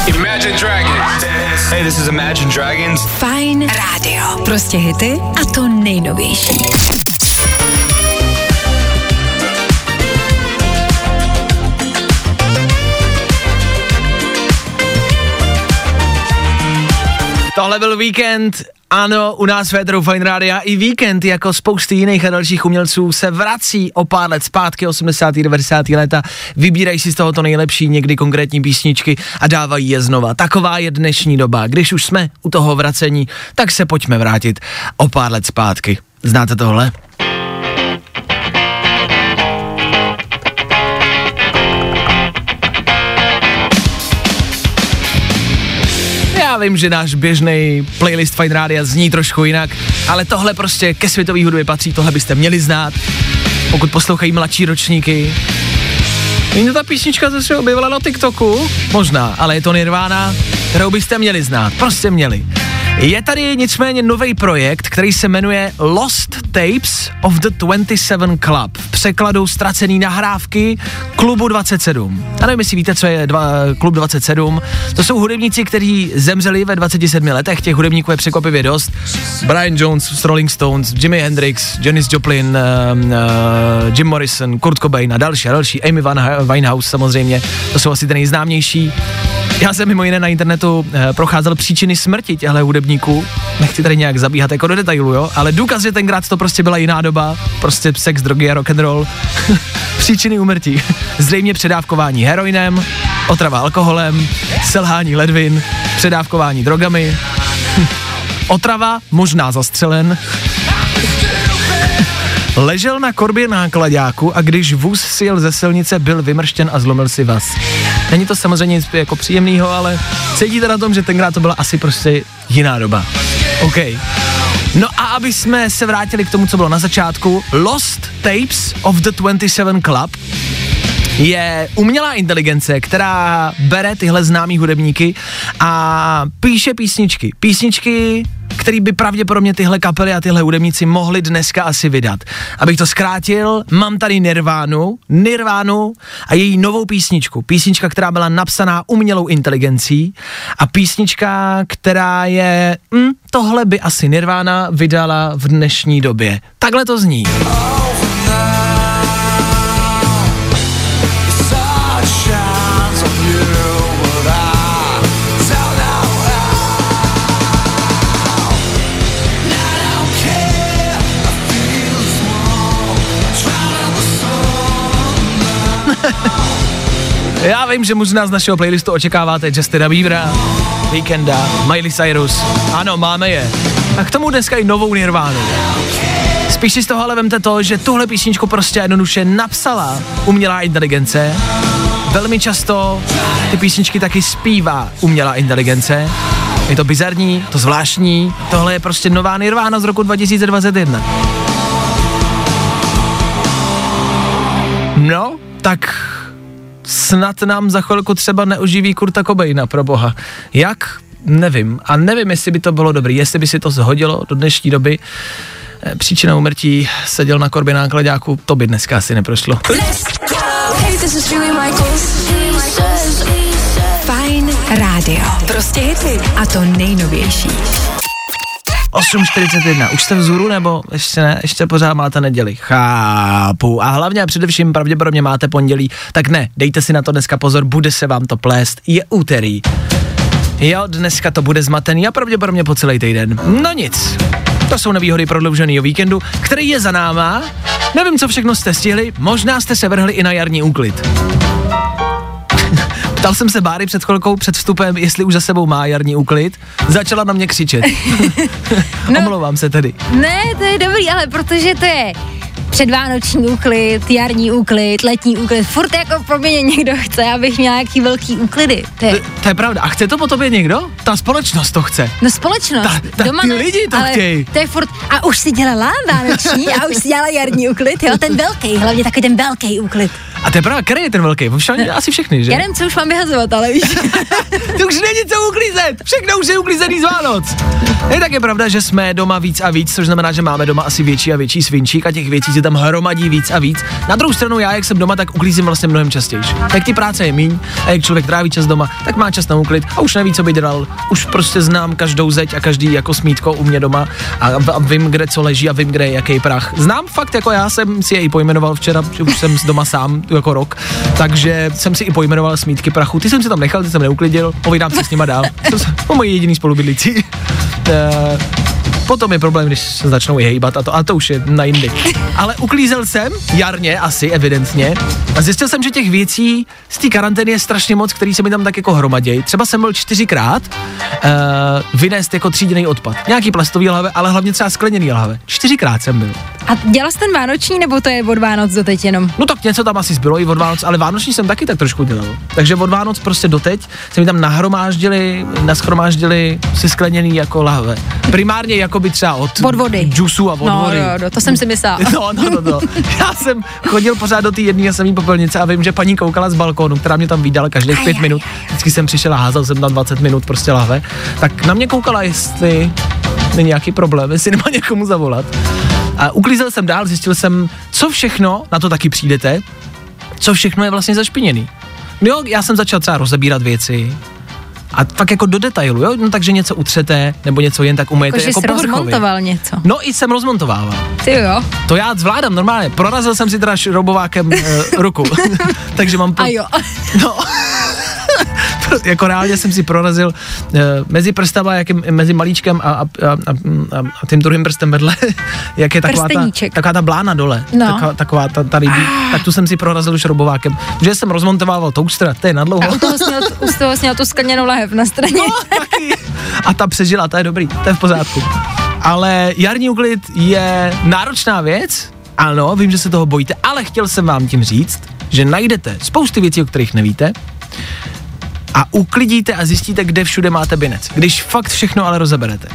Imagine Dragons. Hey, this is Imagine Dragons. Fajn rádio. Prostě hity a to nejnovější. Tohle byl víkend. Ano, u nás Féteru Fajn Rádia i víkend jako spousty jiných a dalších umělců se vrací o pár let zpátky, 80. 90. léta, vybírají si z toho to nejlepší, někdy konkrétní písničky a dávají je znova. Taková je dnešní doba. Když už jsme u toho vracení, tak se pojďme vrátit o pár let zpátky. Znáte tohle? Já vím, že náš běžný playlist Fajn Rádia zní trošku jinak, ale tohle prostě ke světové hudbě patří, tohle byste měli znát, pokud poslouchají mladší ročníky. Není ta písnička, co se objevila na TikToku? Možná, ale je to Nirvana, kterou byste měli znát, prostě měli. Je tady nicméně nový projekt, který se jmenuje Lost Tapes of the 27 Club. V překladu ztracený nahrávky klubu 27. A nevím, jestli víte, co je klub 27. To jsou hudebníci, kteří zemřeli ve 27 letech. Těch hudebníků je překvapivě dost. Brian Jones z Rolling Stones, Jimi Hendrix, Janis Joplin, Jim Morrison, Kurt Cobain a další, Amy Winehouse samozřejmě. To jsou asi ty nejznámější. Já jsem mimo jiné na internetu procházel příčiny smrti těchto hudebníků. Nechci tady nějak zabíhat jako do detailu, jo? Ale důkaz, že tenkrát to prostě byla jiná doba. Prostě sex, drogy a rock'n'roll. Příčiny úmrtí. Zřejmě předávkování heroinem, otrava alkoholem, selhání ledvin, předávkování drogami. Otrava, možná zastřelen. Ležel na korbě náklaďáku a když vůz si jel ze silnice, byl vymrštěn a zlomil si vaz. Není to samozřejmě nic jako příjemného, ale cítíte na tom, že tenkrát to byla asi prostě jiná doba. OK. No a aby jsme se vrátili k tomu, co bylo na začátku, Lost Tapes of the 27 Club je umělá inteligence, která bere tyhle známý hudebníky a píše písničky. Písničky, který by pravděpodobně tyhle kapely a tyhle hudebníci mohli dneska asi vydat. Abych to zkrátil, mám tady Nirvánu a její novou písničku. Písnička, která byla napsaná umělou inteligencí a písnička, která je, tohle by asi Nirvana vydala v dnešní době. Takhle to zní. Já vím, že možná z našeho playlistu očekáváte Justina Biebera, Weekenda, Miley Cyrus. Ano, máme je. A k tomu dneska i novou Nirvánu. Spíš si z toho ale vemte to, že tuhle písničku prostě jednoduše napsala umělá inteligence. Velmi často ty písničky taky zpívá umělá inteligence. Je to bizarní, to zvláštní. Tohle je prostě nová Nirvána z roku 2021. No, tak snad nám za chvilku třeba neoživí Kurta Cobaina, pro boha. Jak? Nevím. A nevím, jestli by to bylo dobrý, jestli by si to zhodilo do dnešní doby. Příčina úmrtí, seděl na korbě náklaďáku, to by dneska asi neprošlo. Hey, this is Fajn rádio. Prostě hity a to nejnovější. 8:41. Už jste vzhůru nebo ještě ne? Ještě pořád máte neděli. Chápu. A hlavně a především pravděpodobně máte pondělí. Tak ne, dejte si na to dneska pozor, bude se vám to plést. Je úterý. Jo, dneska to bude zmatený a pravděpodobně po celý týden. No nic. To jsou nevýhody prodlouženého víkendu, který je za náma. Nevím, co všechno jste stihli, možná jste se vrhli i na jarní úklid. Ptal jsem se Báry před chvilkou, před vstupem, jestli už za sebou má jarní úklid. Začala na mě křičet. No, omlouvám se tedy. Ne, to je dobrý, ale protože to je předvánoční úklid, jarní úklid, letní úklid, furt jako po mě někdo chce, abych měla nějaký velký úklidy. To je pravda. A chce to po tobě někdo? Ta společnost to chce. No společnost. Doma ty lidi to chtějí. To je furt, a už si dělala vánoční a už si dělala jarní úklid, jo, ten velký, hlavně takový ten velký úklid. A to je pravda, který je ten velký? No, asi všechny, že? Já nevím, co už mám vyhazovat, ale víš. To už není co uklízet, všechno už je uklízený z Vánoc. Je také pravda, že jsme doma víc a víc, což znamená, že máme doma asi větší a větší svinčík a těch věcí se tam hromadí víc a víc. Na druhou stranu já, jak jsem doma, tak uklízím vlastně mnohem častěji. Jak ty práce je míň a jak člověk tráví čas doma, tak má čas na úklid a už neví, co by dělal. Už prostě znám každou zeď a každý jako smítko u mě doma a vím, kde co leží a vím, kde je jaký prach. Znám fakt, jako já jsem si je i pojmenoval včera, už jsem doma sám jako rok, takže jsem si i pojmenoval smítky prachu. Ty jsem si tam nechal, ty jsem neuklidil, povídám se s nima dál. To moji jediný spolubydlící. Potom je problém, když se začnou i hejbat a to už je na jindy. Ale uklízel jsem, jarně asi, evidentně, a zjistil jsem, že těch věcí z té karantény je strašně moc, který se mi tam tak jako hromadějí. Třeba jsem byl 4krát vynést jako tříděný odpad. Nějaký plastový lahve, ale hlavně třeba skleněný lahve. 4krát jsem byl. A dělal jsi ten vánoční, nebo to je od Vánoc doteď jenom? No tak něco tam asi zbylo i od Vánoc, ale vánoční jsem taky tak trošku dělal. Takže od Vánoc prostě doteď se mi tam nashromáždili si skleněný jako lahve. Primárně jako by třeba od vody. Džusu a od vody. No, to jsem si myslela. No. Já jsem chodil pořád do té jedné samé popelnice a vím, že paní koukala z balkónu, která mě tam vídala každých 5 minut. Vždycky jsem přišel a házal jsem tam 20 minut prostě lahve. Tak na mě koukala, jestli není nějaký problém, jestli nemá někomu zavolat. A uklízel jsem dál, zjistil jsem, co všechno, na to taky přijdete, co všechno je vlastně zašpiněný. Jo, já jsem začal třeba rozebírat věci, a tak jako do detailu, jo? No, takže něco utřete, nebo něco jen tak umyjete jako povrchově. Rozmontoval něco. No i jsem rozmontovával. Ty jo. To já zvládám normálně. Prorazil jsem si teda šroubovákem ruku. Takže mám A jo. No. Jako reálně jsem si prorazil mezi prstama, mezi malíčkem a tím druhým prstem vedle, jak je taková ta blána dole, no. taková ta rybí, tak tu jsem si prorazil šroubovákem, že jsem rozmontoval toaster, to je nadlouho. A u toho sněl tu skrněnou lahev na straně. No, taky. A ta přežila, to je dobrý, to je v pořádku. Ale jarní úklid je náročná věc, ano, vím, že se toho bojíte, ale chtěl jsem vám tím říct, že najdete spousty věcí, o kterých nevíte, a uklidíte a zjistíte, kde všude máte binec. Když fakt všechno ale rozeberete.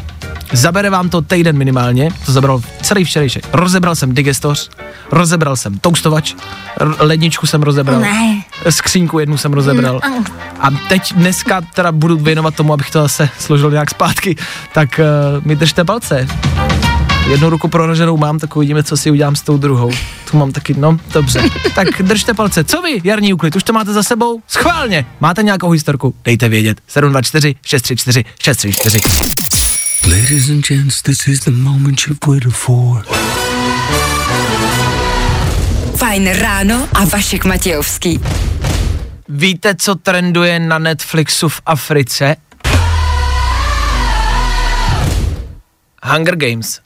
Zabere vám to týden minimálně, to zabralo celý včerejšek. Rozebral jsem digestoř, rozebral jsem toustovač, ledničku jsem rozebral, skřínku jednu jsem rozebral. A teď dneska teda budu věnovat tomu, abych to zase složil nějak zpátky, tak mi držte palce. Jednu ruku proraženou mám, tak uvidíme, co si udělám s tou druhou. Tu mám taky, no, dobře. Tak držte palce. Co vy, jarní úklid, už to máte za sebou? Schválně! Máte nějakou historku? Dejte vědět. 724 634 634. Ladies and gents, this is the moment you've waited for. Fajn ráno a Vašek Matějovský. Víte, co trenduje na Netflixu v Africe? Hunger Games.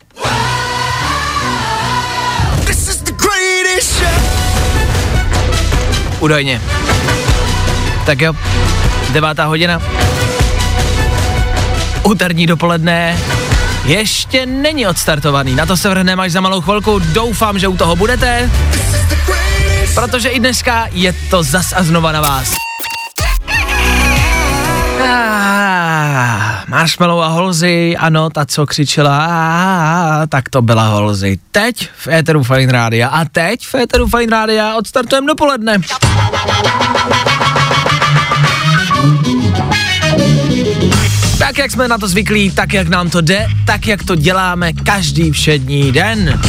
Údajně. Tak jo, 9:00. Úterní dopoledne ještě není odstartovaný. Na to se vrhneme až za malou chvilku. Doufám, že u toho budete, protože i dneska je to zas a znova na vás. Marshmallow a Holzy, ano, ta co křičela, tak to byla Holzy. Teď v éteru Fajn rádia a teď v éteru Fajn rádia odstartujeme dopoledne. Tak jak jsme na to zvyklí, tak jak nám to jde, tak jak to děláme každý všední den.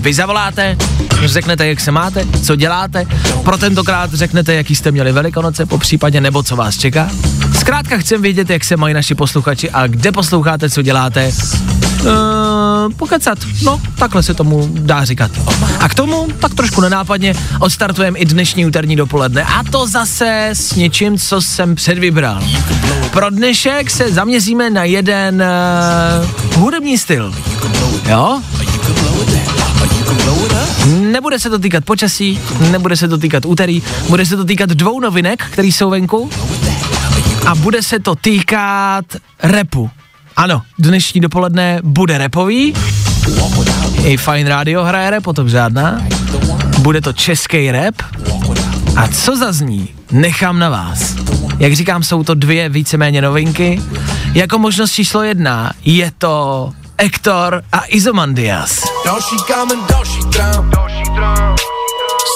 Vy zavoláte, řeknete, jak se máte, co děláte, pro tentokrát řeknete, jaký jste měli Velikonoce, po případě nebo co vás čeká. Zkrátka chcem vědět, jak se mají naši posluchači a kde posloucháte, co děláte. pokecat. No, takhle se tomu dá říkat. A k tomu tak trošku nenápadně odstartujeme i dnešní úterní dopoledne. A to zase s něčím, co jsem předvybral. Pro dnešek se zaměříme na jeden hudební styl. Jo? Nebude se to týkat počasí, nebude se to týkat úterý, bude se to týkat dvou novinek, které jsou venku, a bude se to týkat rapu. Ano, dnešní dopoledne bude rapový, i Fajn rádio hraje rap, potom žádná, bude to český rap, a co zazní, nechám na vás. Jak říkám, jsou to dvě víceméně novinky, jako možnost číslo 1 je to Ektor a Izomandias. Další kámen, další trám.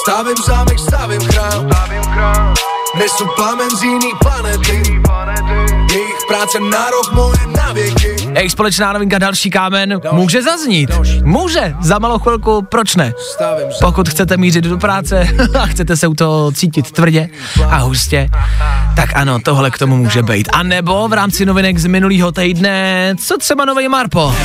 Stavím zámek, stavím chrám. Nesu plamen z jiný planety. Jejich práce na rok, moje na věky. Jejich společná novinka Další kámen může zaznít. Může, za malou chvilku, proč ne? Pokud chcete mířit do práce a chcete se u toho cítit tvrdě a hustě, tak ano, tohle k tomu může být. A nebo v rámci novinek z minulýho týdne, co třeba novej Marpo?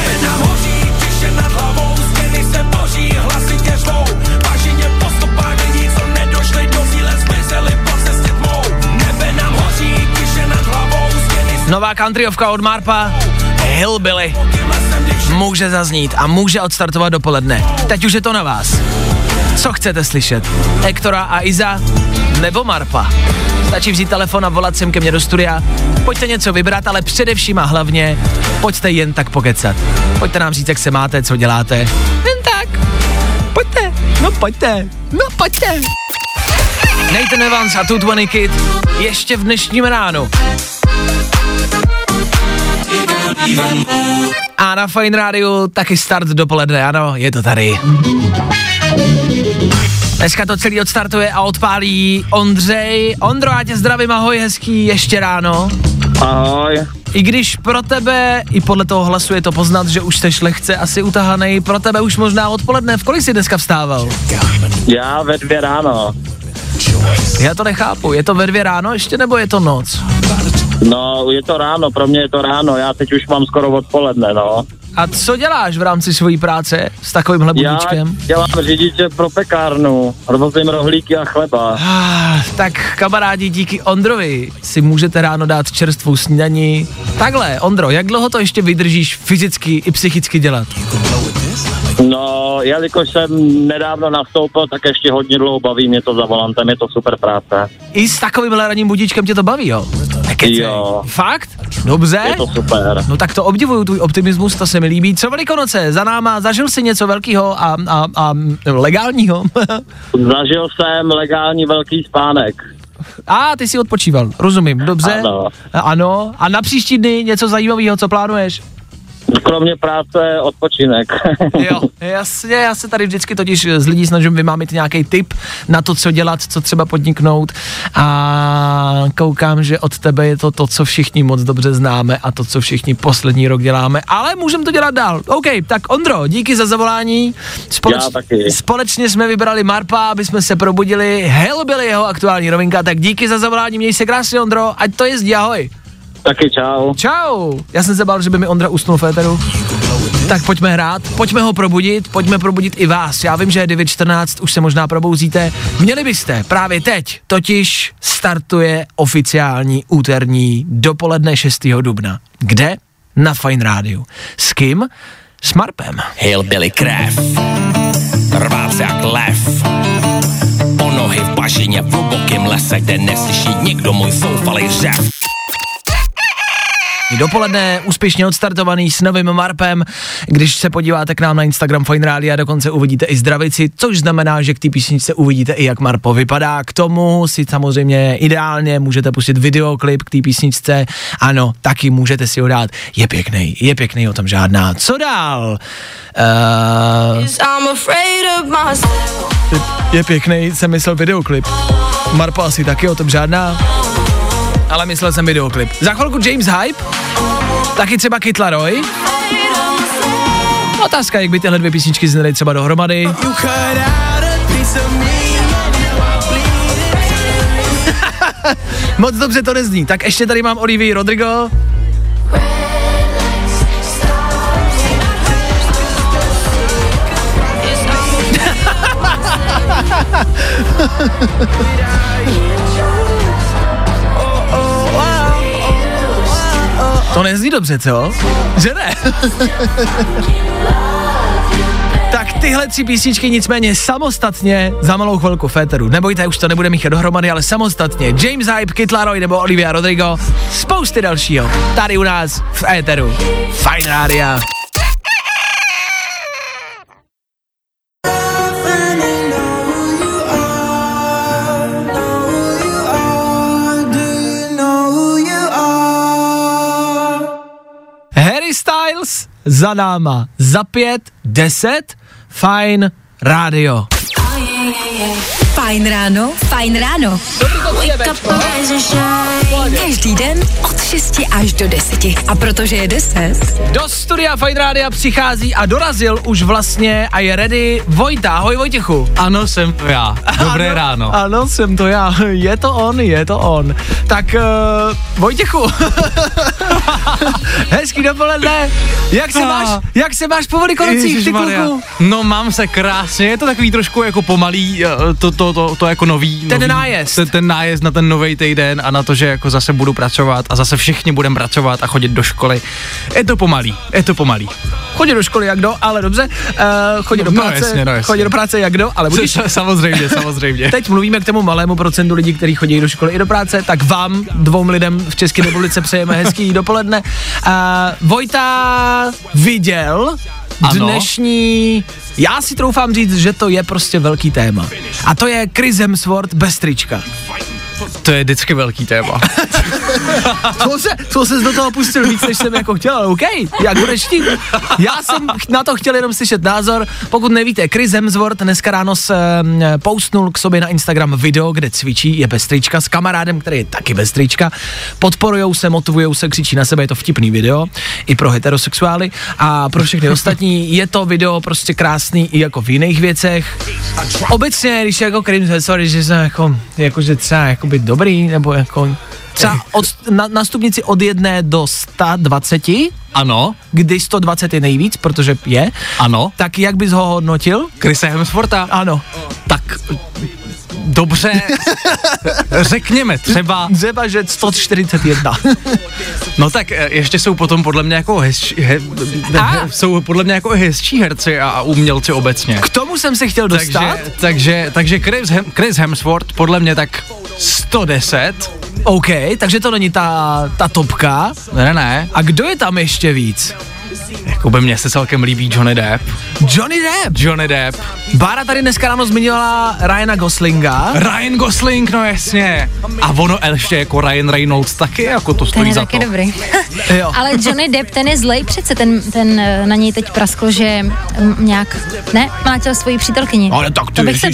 Nová countryovka od Marpa, Hillbilly, může zaznít a může odstartovat dopoledne. Teď už je to na vás. Co chcete slyšet? Ektora a Iza nebo Marpa? Stačí vzít telefon a volat sem ke mně do studia. Pojďte něco vybrat, ale především a hlavně pojďte jen tak pokecat. Pojďte nám říct, jak se máte, co děláte. Jen tak. Pojďte. No pojďte. No pojďte. Nathan Evans a 220 Kid ještě v dnešním ránu. A na Fajn rádiu taky start dopoledne, ano, je to tady. Dneska to celý odstartuje a odpálí Ondřej. Ondro, já tě zdravím, ahoj, hezký ještě ráno. Ahoj. I když pro tebe, i podle toho hlasu je to poznat, že už jsi lehce asi utahanej, pro tebe už možná odpoledne, v kolik jsi dneska vstával? Já ve 2 ráno. Já to nechápu, je to ve 2 ráno ještě, nebo je to noc? No, je to ráno, pro mě je to ráno, já teď už mám skoro odpoledne, no. A co děláš v rámci svojí práce s takovýmhle budíčkem? Já dělám řidiče pro pekárnu, rozvozím rohlíky a chleba. Tak kamarádi, díky Ondrovi si můžete ráno dát čerstvou snídani. Takhle, Ondro, jak dlouho to ještě vydržíš fyzicky i psychicky dělat? No, jelikož jsem nedávno nastoupil, tak ještě hodně dlouho baví mě to za volantem, je to super práce. I s takovýmhle ranním budíčkem tě to baví, jo? Jo. Fakt? Dobře? Je to super. No tak to obdivuju, tvůj optimismus, to se mi líbí. Co Velikonoce? Za náma, zažil jsi něco velkého a legálního? Zažil jsem legální velký spánek. A ty jsi odpočíval, rozumím, dobře? Ano. Ano. A na příští dny něco zajímavého, co plánuješ? Kromě práce odpočinek. Jo, jasně, já se tady vždycky totiž z lidí snažím vymámit nějaký tip na to, co dělat, co třeba podniknout, a koukám, že od tebe je to, co všichni moc dobře známe a to, co všichni poslední rok děláme, ale můžeme to dělat dál. OK, tak Ondro, díky za zavolání. Společně jsme vybrali Marpa, aby jsme se probudili. Hellbilly, jeho aktuální novinka, tak díky za zavolání, měj se krásně, Ondro, ať to jezdí, ahoj. Taky čau. Čau. Já jsem se bál, že by mi Ondra usnul v éteru. Tak pojďme hrát, pojďme probudit i vás. Já vím, že je 9:14, už se možná probouzíte. Měli byste právě teď, totiž startuje oficiální úterní dopoledne 6. dubna. Kde? Na Fajn rádiu. S kým? S Marpem. Hillbilly krev, rvá se jak lev. O nohy v bažině, v hlubokým lese, kde neslyší nikdo můj zoufalej řev. Dopoledne úspěšně odstartovaný s novým Marpem. Když se podíváte k nám na Instagram Fajn rádia, dokonce uvidíte i zdravici, což znamená, že k té písničce uvidíte i, jak Marpo vypadá. K tomu si samozřejmě ideálně můžete pustit videoklip k té písničce. Ano, taky můžete si ho dát. Je pěkný, o tom žádná. Co dál? Je pěkný, jsem myslel videoklip. Marpo asi taky, o tom žádná. Ale myslel jsem videoklip. Za chvilku James Hype, taky třeba Kit LaRoy. Otázka, jak by tyhle dvě písničky znaly třeba dohromady. Moc dobře to nezní. Tak ještě tady mám Olivia Rodrigo. To nezní dobře, co? Že ne? Tak tyhle tři písničky nicméně samostatně za malou chvilku v éteru. Nebojte, už to nebude míchat dohromady, ale samostatně. James Hype, Kit LaRoy nebo Olivia Rodrigo. Spousty dalšího. Tady u nás v éteru. Fajn rádia. Harry Styles za náma za 5:10. Fajn rádio. Fajn ráno, fajn ráno. Každý den od 6 až do 10. A protože je 10. Do studia Fajn rádia přichází a dorazil už vlastně a je ready Vojta. Ahoj Vojtěchu. Ano, jsem to já. Dobré ano, ráno. Ano, jsem to já. Je to on, je to on. Tak Vojtěchu. Hezký dopoledne. Jak se máš po Velikonocích, ty kluku? No mám se krásně. Je to takový trošku jako pomalý, to jako nový. Ten nájezd. Ten nájezd na ten novej týden a na to, že jako zase budu pracovat a zase všichni budeme pracovat a chodit do školy. Je to pomalý, je to pomalý. Chodit do školy jak do, ale dobře. Chodit do práce, no jasně. Chodit do práce jak do, ale budíš. Samozřejmě. Teď mluvíme k tomu malému procentu lidí, kteří chodí do školy i do práce, tak vám, dvou lidem v České republice přejeme hezký dopoledne. Vojta viděl dnešní, já si troufám říct, že to je prostě velký téma. A to je Chris Hemsworth bez trička. To je vždycky velký téma. To se do toho pustil víc, než jsem jako chtěl, ale OK, jak budeš tím? Já jsem na to chtěl jenom slyšet názor. Pokud nevíte, Chris Hemsworth dneska ráno se postnul k sobě na Instagram video, kde cvičí, je bez trička, s kamarádem, který je taky bez trička. Podporujou se, motivujou se, křičí na sebe, je to vtipný video, i pro heterosexuály a pro všechny ostatní. Je to video prostě krásný i jako v jiných věcech. Obecně, když jako Chris Hemsworth, že jsem jakože třeba jako být dobrý, nebo jako třeba na stupnici od 1 do 120, ano, kdy 120 je nejvíc, protože je, ano, tak jak bys ho hodnotil? Chrise Hemswortha? Ano. Tak dobře, řekněme třeba... Třeba, že 141. No tak ještě jsou potom podle mě jako hezčí herci a umělci obecně. K tomu jsem se chtěl dostat. Takže Chris Hemsworth podle mě tak 110. OK, takže to není ta topka. Ne. A kdo je tam ještě víc? Jakoby mně se celkem líbí Johnny Depp. Bára tady dneska ráno zmiňovala Ryana Goslinga. Ryan Gosling, no jasně. A ono ještě jako Ryan Reynolds taky, jako to stojí za to. Ten je dobrý. Ale Johnny Depp, ten je zlej přece, ten na něj teď praskl, že nějak, ne, mlátil svoji přítelkyni. Ale tak ty, to bych se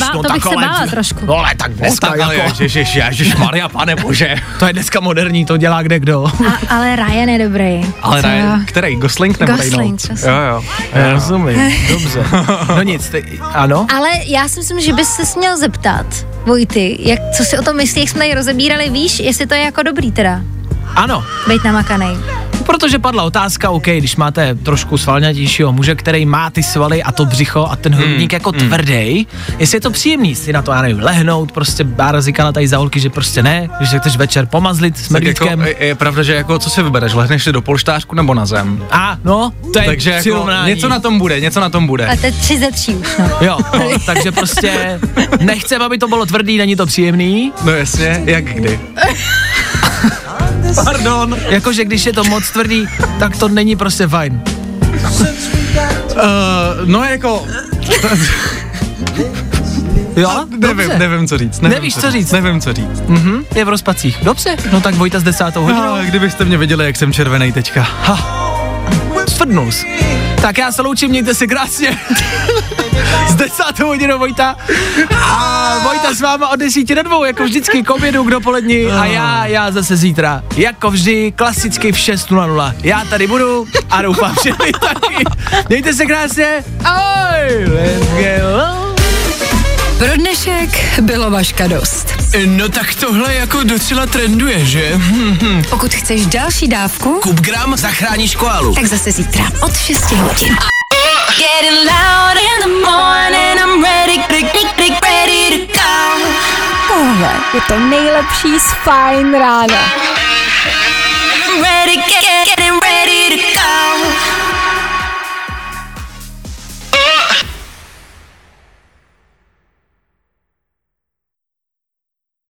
bála trošku. No ale tak dneska jako. Ježišmarja, pane bože. To je dneska moderní, to dělá kdekdo. Ale Ryan je dobrý. Ale Ryan, který? Gosling. Jo. Já rozumím, dobře. No nic, ano? Ale já si myslím, že bys se měl zeptat, Vojty, co si o tom myslí, jak jsme tady rozebírali, víš, jestli to je jako dobrý teda. Ano. Bejt namakanej. Protože padla otázka, OK, když máte trošku svalnatějšího muže, který má ty svaly a to břicho a ten hrudník jako tvrdý, jestli je to příjemný si na to, já nevím, lehnout, prostě Bára říkala tady za holky, že prostě ne, že chceš večer pomazlit s medvídkem. Jako, je pravda, že jako co si vybereš, lehneš si do polštářku nebo na zem? A, no, to je takže přirovnání. Jako něco na tom bude. A to je 3 ze 3 už, no. Jo, no, takže prostě nechcem, aby to bylo tvrdý, není to příjemný. No jasně, jak kdy. Pardon. Jakože když je to moc tvrdý, tak to není prostě fajn. No jako... Jo? Nevím, co říct. Mhm, je v rozpacích. Dobře, no tak Vojta s 10. hodinou. No, kdybyste mě viděli, jak jsem červenej teďka. Stvrdnul jsi. Tak já se loučím, mějte si krásně. S 10. hodinou Vojta. A Vojta s váma od 10 do 2, jako vždycky k obědu, k dopolední. A já zase zítra, jako vždy, klasicky v 6:00. Já tady budu a doufám, že vy taky. Mějte se krásně. Ahoj, let's go. Pro dnešek bylo Vaška dost. No tak tohle jako docela trenduje, že? Pokud chceš další dávku, kup gram, zachráníš koalu. Tak zase zítra od 6 hodin. Getting loud in the morning, I'm ready to go. Je to nejlepší z Fajn rána.